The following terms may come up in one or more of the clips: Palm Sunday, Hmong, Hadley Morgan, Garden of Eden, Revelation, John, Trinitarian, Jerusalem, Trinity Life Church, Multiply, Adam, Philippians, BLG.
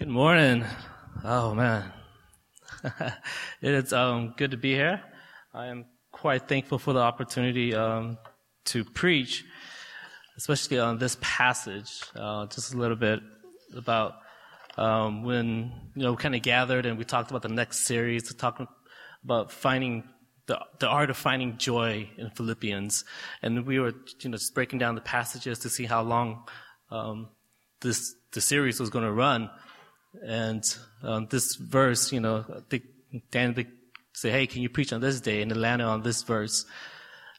Good morning. Oh man, it's good to be here. I am quite thankful for the opportunity to preach, especially on this passage. Just a little bit about when we kind of gathered and we talked about the next series, talking about finding the art of finding joy in Philippians, and we were just breaking down the passages to see how long the series was going to run. And this verse, I think Dan said, hey, can you preach on this day? And it landed on this verse.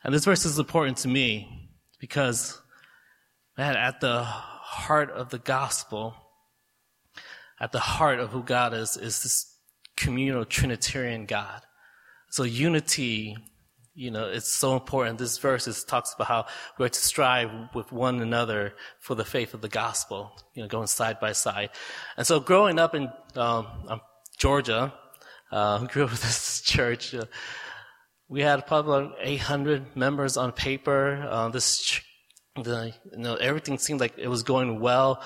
And this verse is important to me because, man, at the heart of the gospel, at the heart of who God is this communal Trinitarian God. So unity, it's so important. This verse talks about how we're to strive with one another for the faith of the gospel, going side by side. And so growing up in Georgia, who grew up with this church, we had probably 800 members on paper. Everything seemed like it was going well.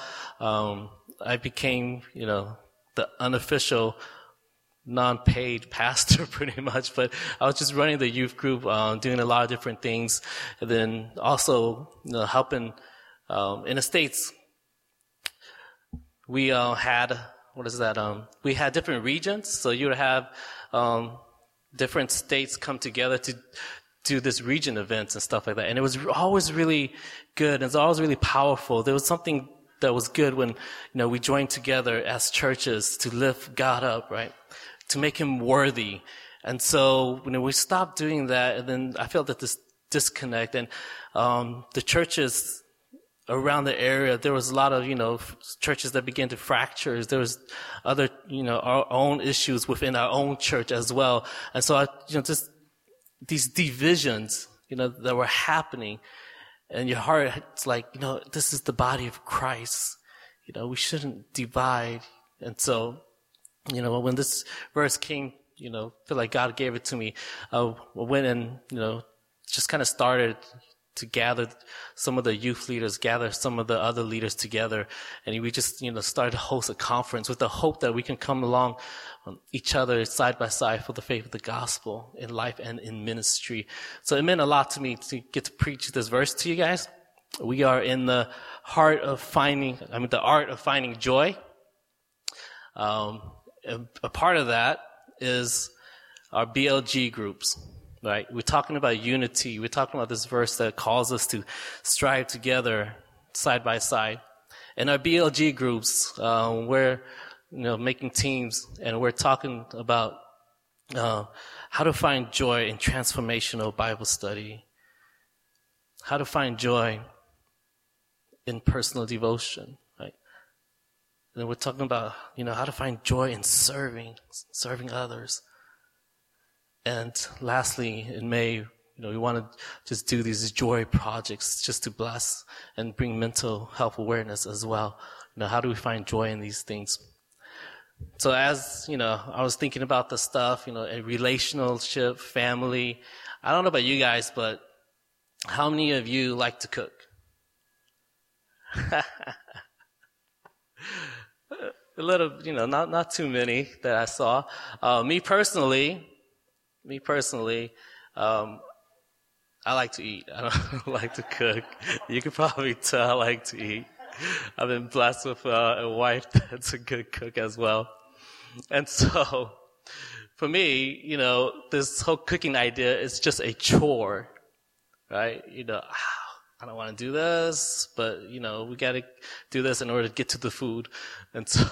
I became, the unofficial non-paid pastor pretty much, but I was just running the youth group, doing a lot of different things, and then also helping in the States. We we had different regions, so you would have different states come together to do this region events and stuff like that, and it was always really good. It's always really powerful. There was something that was good when we joined together as churches to lift God up, right? To make him worthy. And so, we stopped doing that, and then I felt that this disconnect, and the churches around the area, there was a lot of, churches that began to fracture. There was other, our own issues within our own church as well. And so, just these divisions, that were happening, and your heart, it's like, this is the body of Christ. We shouldn't divide. And so, when this verse came, feel like God gave it to me. I went and, just kind of started to gather some of the youth leaders, gather some of the other leaders together. And we just, started to host a conference with the hope that we can come along each other side by side for the faith of the gospel in life and in ministry. So it meant a lot to me to get to preach this verse to you guys. We are in the the art of finding joy. A part of that is our BLG groups, right? We're talking about unity. We're talking about this verse that calls us to strive together side by side. And our BLG groups, we're making teams, and we're talking about how to find joy in transformational Bible study, how to find joy in personal devotion. And we're talking about, how to find joy in serving others. And lastly, in May, we want to just do these joy projects just to bless and bring mental health awareness as well. How do we find joy in these things? So as, I was thinking about the stuff, a relationship, family. I don't know about you guys, but how many of you like to cook? A little, not too many that I saw. Me personally, I like to eat. I don't like to cook. You can probably tell I like to eat. I've been blessed with a wife that's a good cook as well. And so, for me, this whole cooking idea is just a chore, right? I don't want to do this, but, we got to do this in order to get to the food. And so,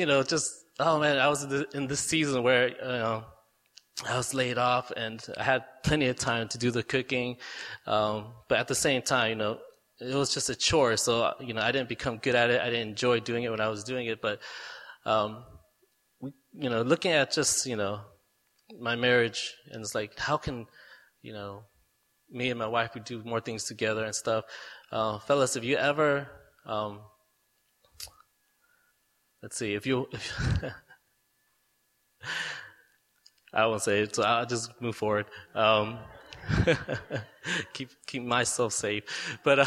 I was in this season where, I was laid off and I had plenty of time to do the cooking. But at the same time, it was just a chore. So, I didn't become good at it. I didn't enjoy doing it when I was doing it. But, looking at just, my marriage, and it's like, how can, me and my wife would do more things together and stuff. Fellas, if you ever, I won't say it, so I'll just move forward. Keep myself safe. But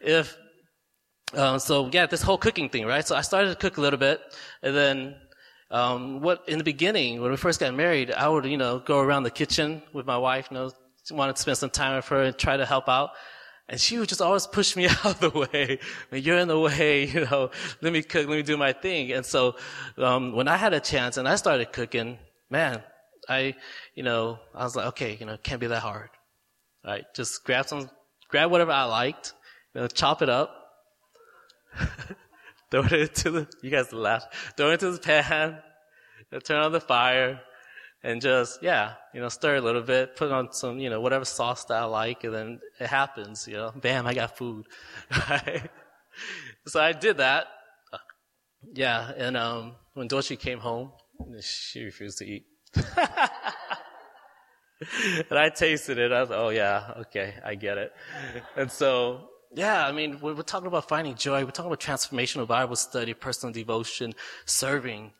if This whole cooking thing, right? So I started to cook a little bit, and then in the beginning, when we first got married, I would, go around the kitchen with my wife, wanted to spend some time with her and try to help out. And she would just always push me out of the way. I mean, you're in the way, let me cook, let me do my thing. And so, when I had a chance and I started cooking, man, I was like, okay, it can't be that hard. All right, just grab whatever I liked, chop it up, throw it into the pan, turn on the fire, and just, stir a little bit, put on some, whatever sauce that I like, and then it happens, bam, I got food, right? So I did that. Yeah, and when Dorothy came home, she refused to eat. And I tasted it. I was like, oh, yeah, okay, I get it. And so, we're talking about finding joy. We're talking about transformational Bible study, personal devotion, serving.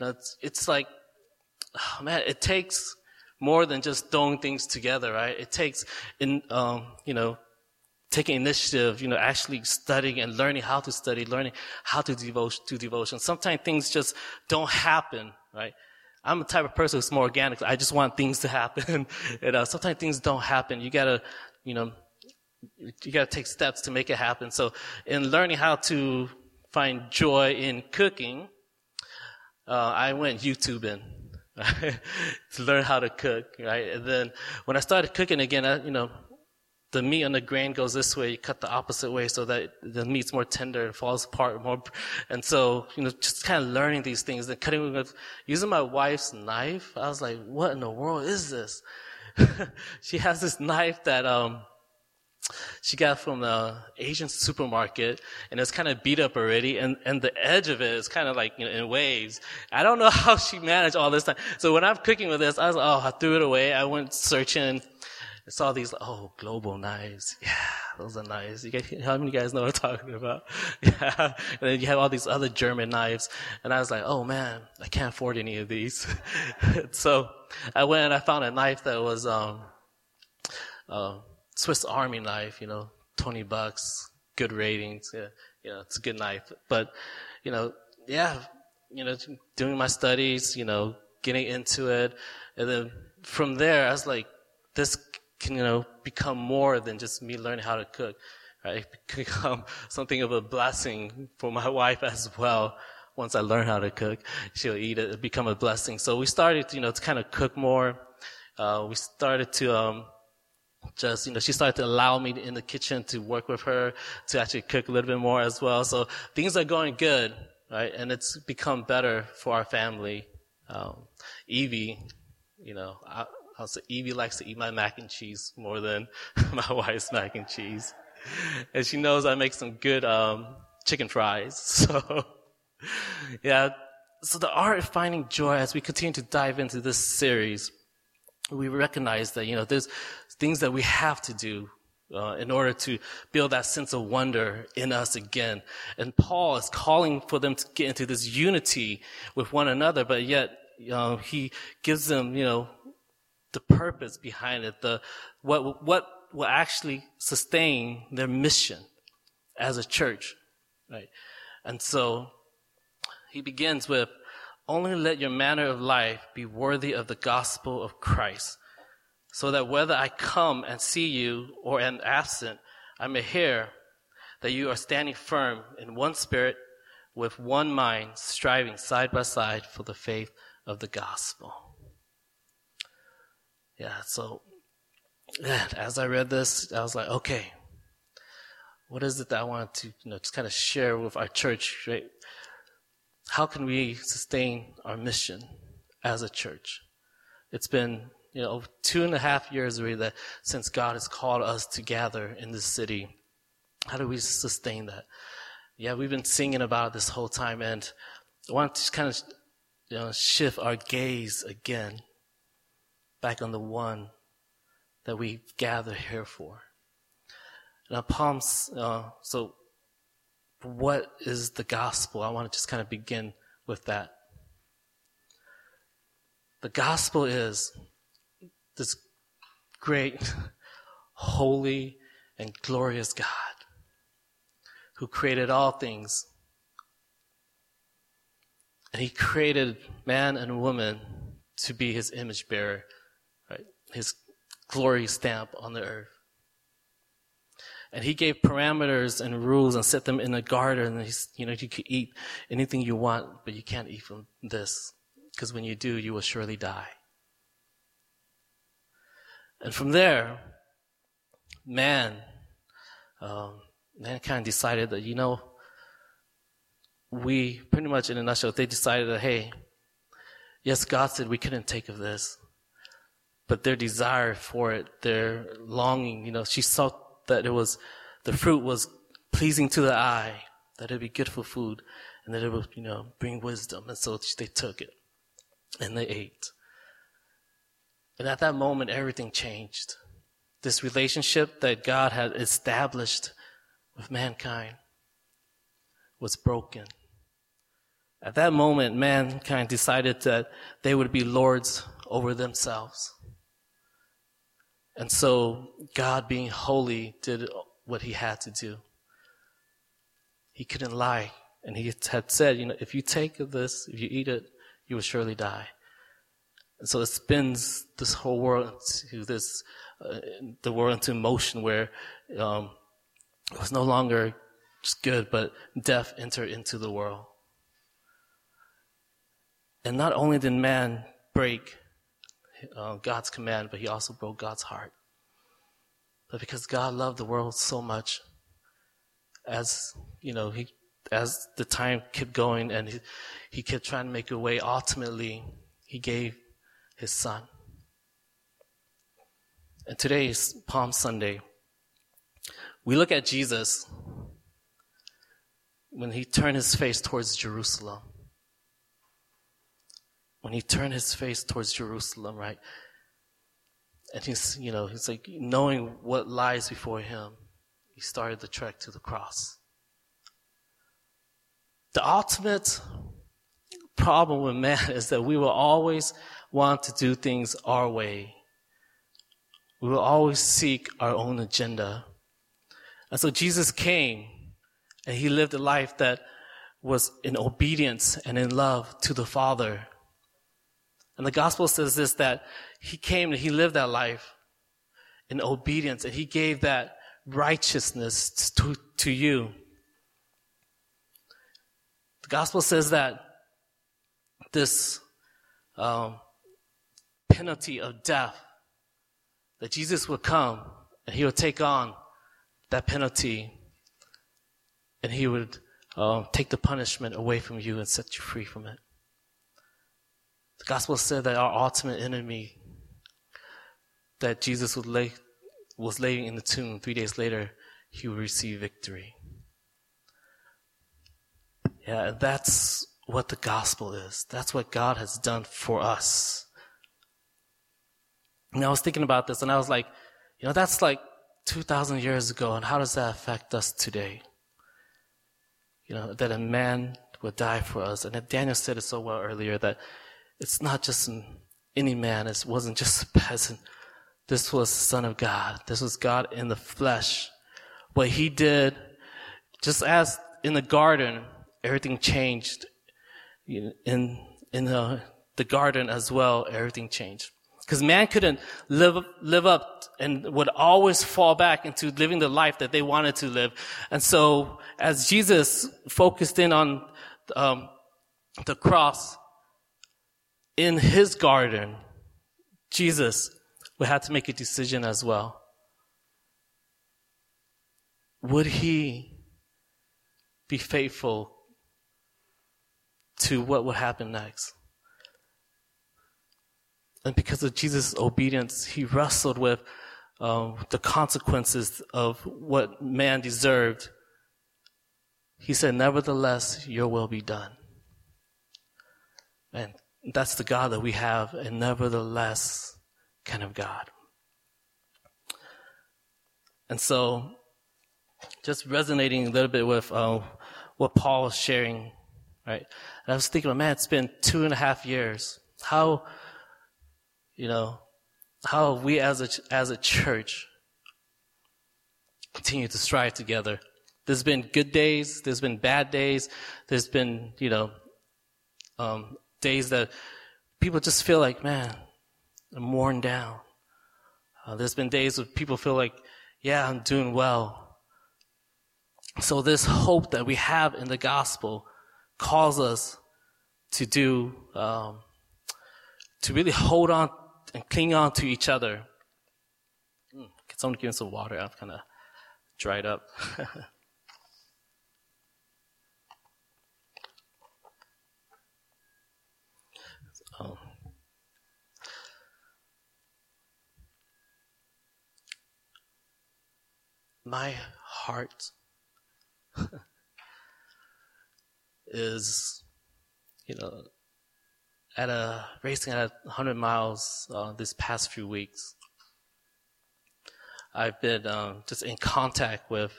It's like, oh, man, it takes more than just throwing things together, right? It takes, taking initiative, actually studying and learning how to do devotion. Sometimes things just don't happen, right? I'm the type of person who's more organic. I just want things to happen. And sometimes things don't happen. You gotta take steps to make it happen. So in learning how to find joy in cooking, I went YouTubing, right? To learn how to cook, right? And then when I started cooking again, the meat on the grain goes this way, you cut the opposite way so that the meat's more tender and falls apart more. And so, just kind of learning these things and cutting with, using my wife's knife. I was like, what in the world is this? She has this knife that, she got from the Asian supermarket, and it's kind of beat up already, and the edge of it is kind of like, in waves. I don't know how she managed all this time. So when I'm cooking with this, I was like, I threw it away. I went searching and saw these, global knives. Yeah, those are nice. How many of you guys know what I'm talking about? Yeah. And then you have all these other German knives, and I was like, oh man, I can't afford any of these. So I went and I found a knife that was, Swiss Army knife, $20, good ratings, it's a good knife. But, doing my studies, getting into it. And then from there, I was like, this can, become more than just me learning how to cook, right? It can become something of a blessing for my wife as well. Once I learn how to cook, she'll eat it. It'll become a blessing. So we started, to kind of cook more. We started to, she started to allow me in the kitchen to work with her, to actually cook a little bit more as well. So things are going good, right? And it's become better for our family. Evie, I'll say Evie likes to eat my mac and cheese more than my wife's mac and cheese. And she knows I make some good, chicken fries. So, yeah. So the art of finding joy, as we continue to dive into this series, we recognize that, there's things that we have to do in order to build that sense of wonder in us again. And Paul is calling for them to get into this unity with one another, but yet he gives them, the purpose behind it, the what will actually sustain their mission as a church, right? And so he begins with, only let your manner of life be worthy of the gospel of Christ, so that whether I come and see you or am absent, I may hear that you are standing firm in one spirit, with one mind, striving side by side for the faith of the gospel. Yeah, so as I read this, I was like, okay, what is it that I want to just kind of share with our church, right? How can we sustain our mission as a church? It's been, 2.5 years already that since God has called us to gather in this city. How do we sustain that? Yeah, we've been singing about it this whole time, and I want to kind of, shift our gaze again back on the one that we gather here for. Now, what is the gospel? I want to just kind of begin with that. The gospel is this great, holy, and glorious God who created all things. And he created man and woman to be his image bearer, right? His glory stamp on the earth. And he gave parameters and rules and set them in a garden. And he's, you could eat anything you want, but you can't eat from this, because when you do, you will surely die. And from there, mankind decided that, we pretty much in a nutshell, they decided that, hey, yes, God said we couldn't take of this, but their desire for it, their longing, she saw that the fruit was pleasing to the eye, that it'd be good for food, and that it would, bring wisdom. And so they took it and they ate. And at that moment, everything changed. This relationship that God had established with mankind was broken. At that moment, mankind decided that they would be lords over themselves. And so God, being holy, did what he had to do. He couldn't lie. And he had said, if you take of this, if you eat it, you will surely die. And so it spins this whole world into this, the world into motion where it was no longer just good, but death entered into the world. And not only did man break God's command, but he also broke God's heart. But because God loved the world so much, as the time kept going and he kept trying to make a way, ultimately he gave his son. And today is Palm Sunday. We look at Jesus when he turned his face towards Jerusalem. When he turned his face towards Jerusalem, right? And he's like, knowing what lies before him, he started the trek to the cross. The ultimate problem with man is that we will always want to do things our way. We will always seek our own agenda. And so Jesus came and he lived a life that was in obedience and in love to the Father. And the gospel says this, that he came and he lived that life in obedience, and he gave that righteousness to you. The gospel says that this penalty of death, that Jesus would come and he would take on that penalty, and he would take the punishment away from you and set you free from it. The gospel said that our ultimate enemy, that Jesus was laying in the tomb, 3 days later, he would receive victory. Yeah, that's what the gospel is. That's what God has done for us. And I was thinking about this, and I was like, that's like 2,000 years ago, and how does that affect us today? That a man would die for us. And Daniel said it so well earlier, that it's not just any man. It wasn't just a peasant. This was the Son of God. This was God in the flesh. What he did, just as in the garden, everything changed. In the garden as well, everything changed. Because man couldn't live up and would always fall back into living the life that they wanted to live. And so as Jesus focused in on the cross, in his garden, Jesus would have to make a decision as well. Would he be faithful to what would happen next? And because of Jesus' obedience, he wrestled with the consequences of what man deserved. He said, nevertheless, your will be done. And that's the God that we have, and nevertheless kind of God. And so just resonating a little bit with what Paul was sharing, right? And I was thinking, man, it's been 2.5 years. How we as a church continue to strive together. There's been good days. There's been bad days. There's been, days that people just feel like, man, I'm worn down. There's been days where people feel like, yeah, I'm doing well. So this hope that we have in the gospel calls us to do, to really hold on and cling on to each other. Can someone give me some water? I've kind of dried up. My heart is, racing at 100 miles these past few weeks. I've been just in contact with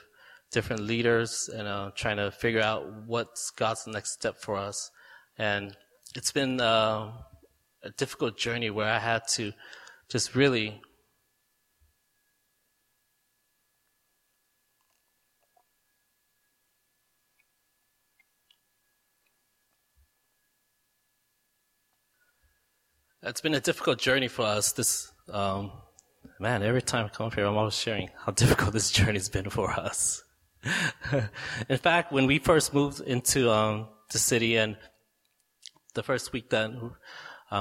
different leaders and trying to figure out what's God's next step for us. And it's been a difficult journey where I had to just really It's been a difficult journey for us. This, man, every time I come up here, I'm always sharing how difficult this journey's been for us. In fact, when we first moved into the city, and the first week that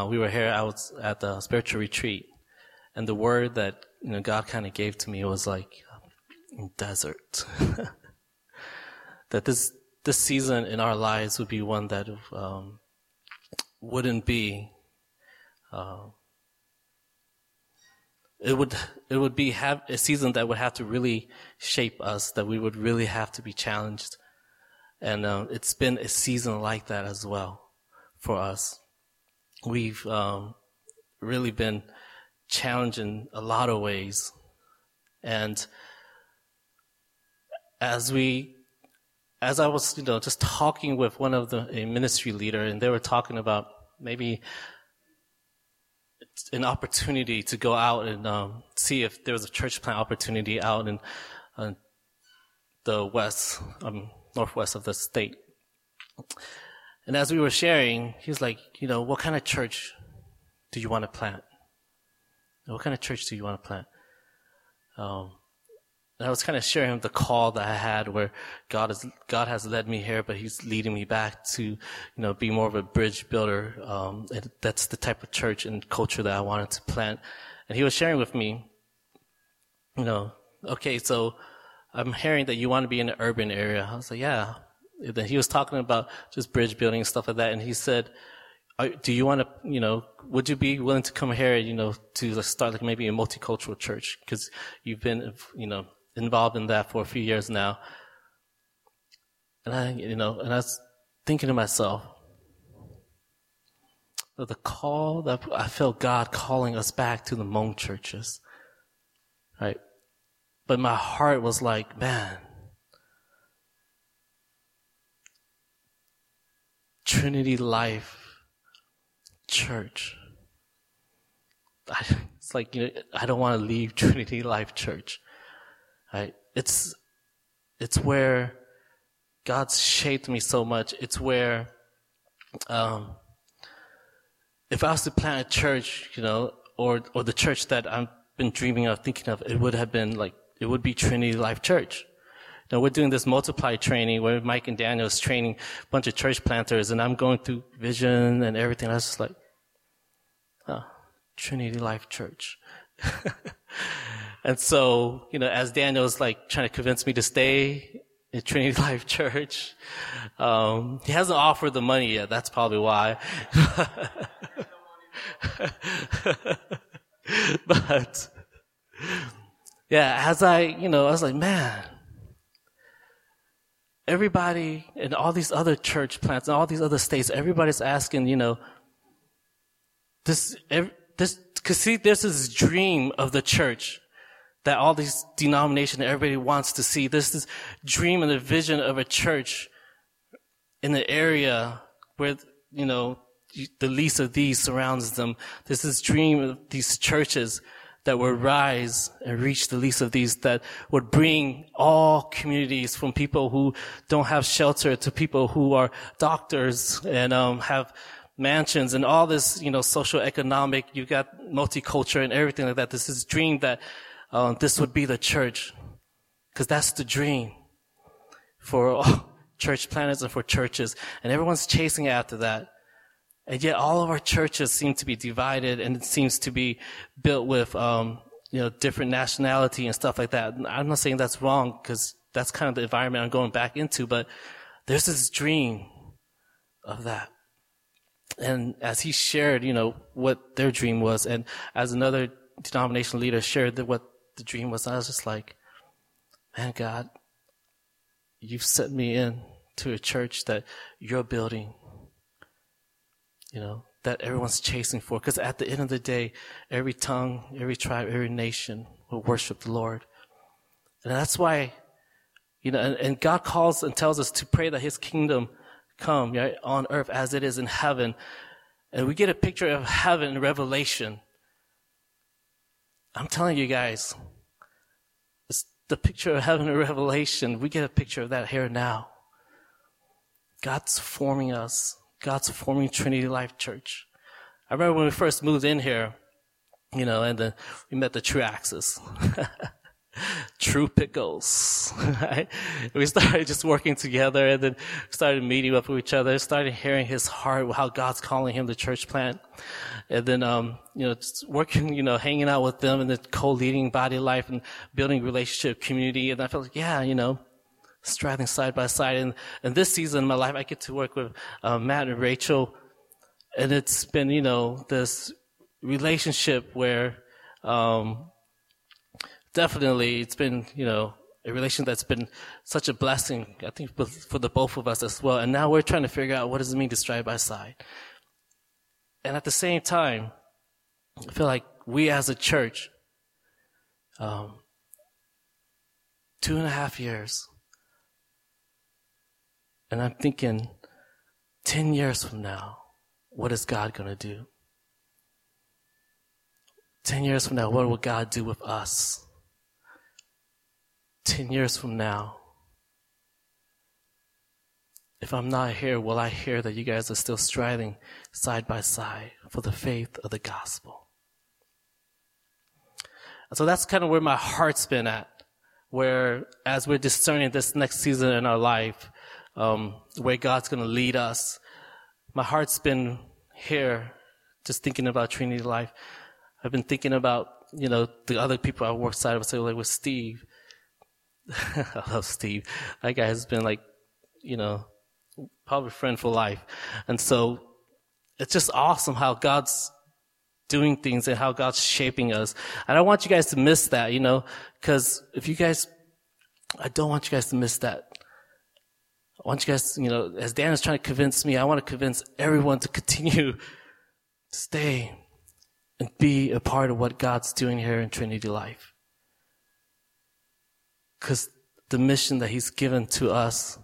we were here, I was at the spiritual retreat, and the word that God kind of gave to me was like desert. That this season in our lives would be one that wouldn't be. It would be a season that would have to really shape us, that we would really have to be challenged. And it's been a season like that as well for us. We've really been challenged in a lot of ways. And as I was just talking with one of a ministry leader, and they were talking about maybe an opportunity to go out and see if there was a church plant opportunity out in the west, northwest of the state. And as we were sharing, he was like, what kind of church do you want to plant? And I was kind of sharing him the call that I had, where God has led me here, but He's leading me back to, be more of a bridge builder. And that's the type of church and culture that I wanted to plant. And he was sharing with me, okay, so I'm hearing that you want to be in an urban area. I was like, yeah. And then he was talking about just bridge building and stuff like that. And he said, do you want to, would you be willing to come here, to start like maybe a multicultural church? Because you've been, involved in that for a few years now. And I was thinking to myself, the call that I felt God calling us back to the Hmong churches, right? But my heart was like, man, Trinity Life Church. It's like, I don't want to leave Trinity Life Church. It's where God's shaped me so much. It's where, if I was to plant a church, or the church that I've been dreaming of, thinking of, it would be Trinity Life Church. Now we're doing this Multiply training where Mike and Daniel is training a bunch of church planters, and I'm going through vision and everything. I was just like, Trinity Life Church. And so, as Daniel's like trying to convince me to stay at Trinity Life Church, he hasn't offered the money yet. That's probably why. But yeah, as I was like, man, everybody in all these other church plants and all these other states, everybody's asking, because see, there's this dream of the church that all these denominations, everybody wants to see. There's this dream and a vision of a church in an area where, the least of these surrounds them. There's this dream of these churches that would rise and reach the least of these, that would bring all communities, from people who don't have shelter to people who are doctors and have mansions and all this, social economic, you got multicultural and everything like that. This is dream that this would be the church, because that's the dream for all church planners and for churches, and everyone's chasing after that. And yet all of our churches seem to be divided, and it seems to be built with different nationality and stuff like that. And I'm not saying that's wrong, because that's kind of the environment I'm going back into, but there's this dream of that. And as he shared, what their dream was, and as another denomination leader shared what the dream was, I was just like, man, God, you've sent me in to a church that you're building, that everyone's chasing for. Because at the end of the day, every tongue, every tribe, every nation will worship the Lord. And that's why, and God calls and tells us to pray that his kingdom come, right, on earth as it is in heaven. And we get a picture of heaven in Revelation. I'm telling you guys, it's the picture of heaven in Revelation. We get a picture of that here now. God's forming us. God's forming Trinity Life Church. I remember when we first moved in here, and then we met the True Axis. True Pickles. Right? We started just working together, and then started meeting up with each other, started hearing his heart, how God's calling him the church plant. And then, just working, hanging out with them and then co-leading body life and building relationship community. And I felt like, striving side by side. And this season in my life, I get to work with Matt and Rachel. And it's been, this relationship where definitely it's been, a relationship that's been such a blessing, I think, for the both of us as well. And now we're trying to figure out, what does it mean to strive by side? And at the same time, I feel like we as a church, 2.5 years, and I'm thinking, 10 years from now, what is God going to do? 10 years from now, what will God do with us? 10 years from now, if I'm not here, will I hear that you guys are still striving side by side for the faith of the gospel? And so that's kind of where my heart's been at, where as we're discerning this next season in our life, where God's going to lead us. My heart's been here just thinking about Trinity Life. I've been thinking about, the other people I work side with, like with Steve. I love Steve. That guy has been like, probably a friend for life. And so it's just awesome how God's doing things and how God's shaping us. And I don't want you guys to miss that, because I don't want you guys to miss that. I want you guys, as Dan is trying to convince me, I want to convince everyone to continue to stay and be a part of what God's doing here in Trinity Life. Because the mission that he's given to us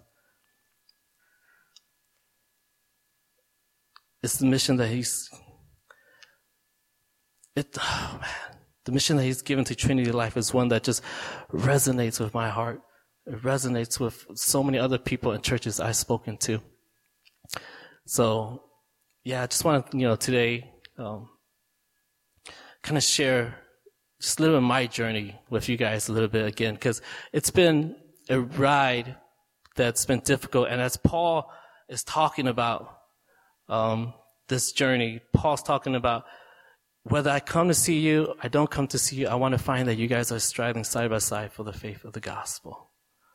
is the mission that the mission that he's given to Trinity Life is one that just resonates with my heart. It resonates with so many other people and churches I've spoken to. So, I just want to, today kind of share just a little bit of my journey with you guys a little bit again, because it's been a ride that's been difficult. And as Paul is talking about this journey, Paul's talking about whether I come to see you, I don't come to see you, I want to find that you guys are striving side by side for the faith of the gospel.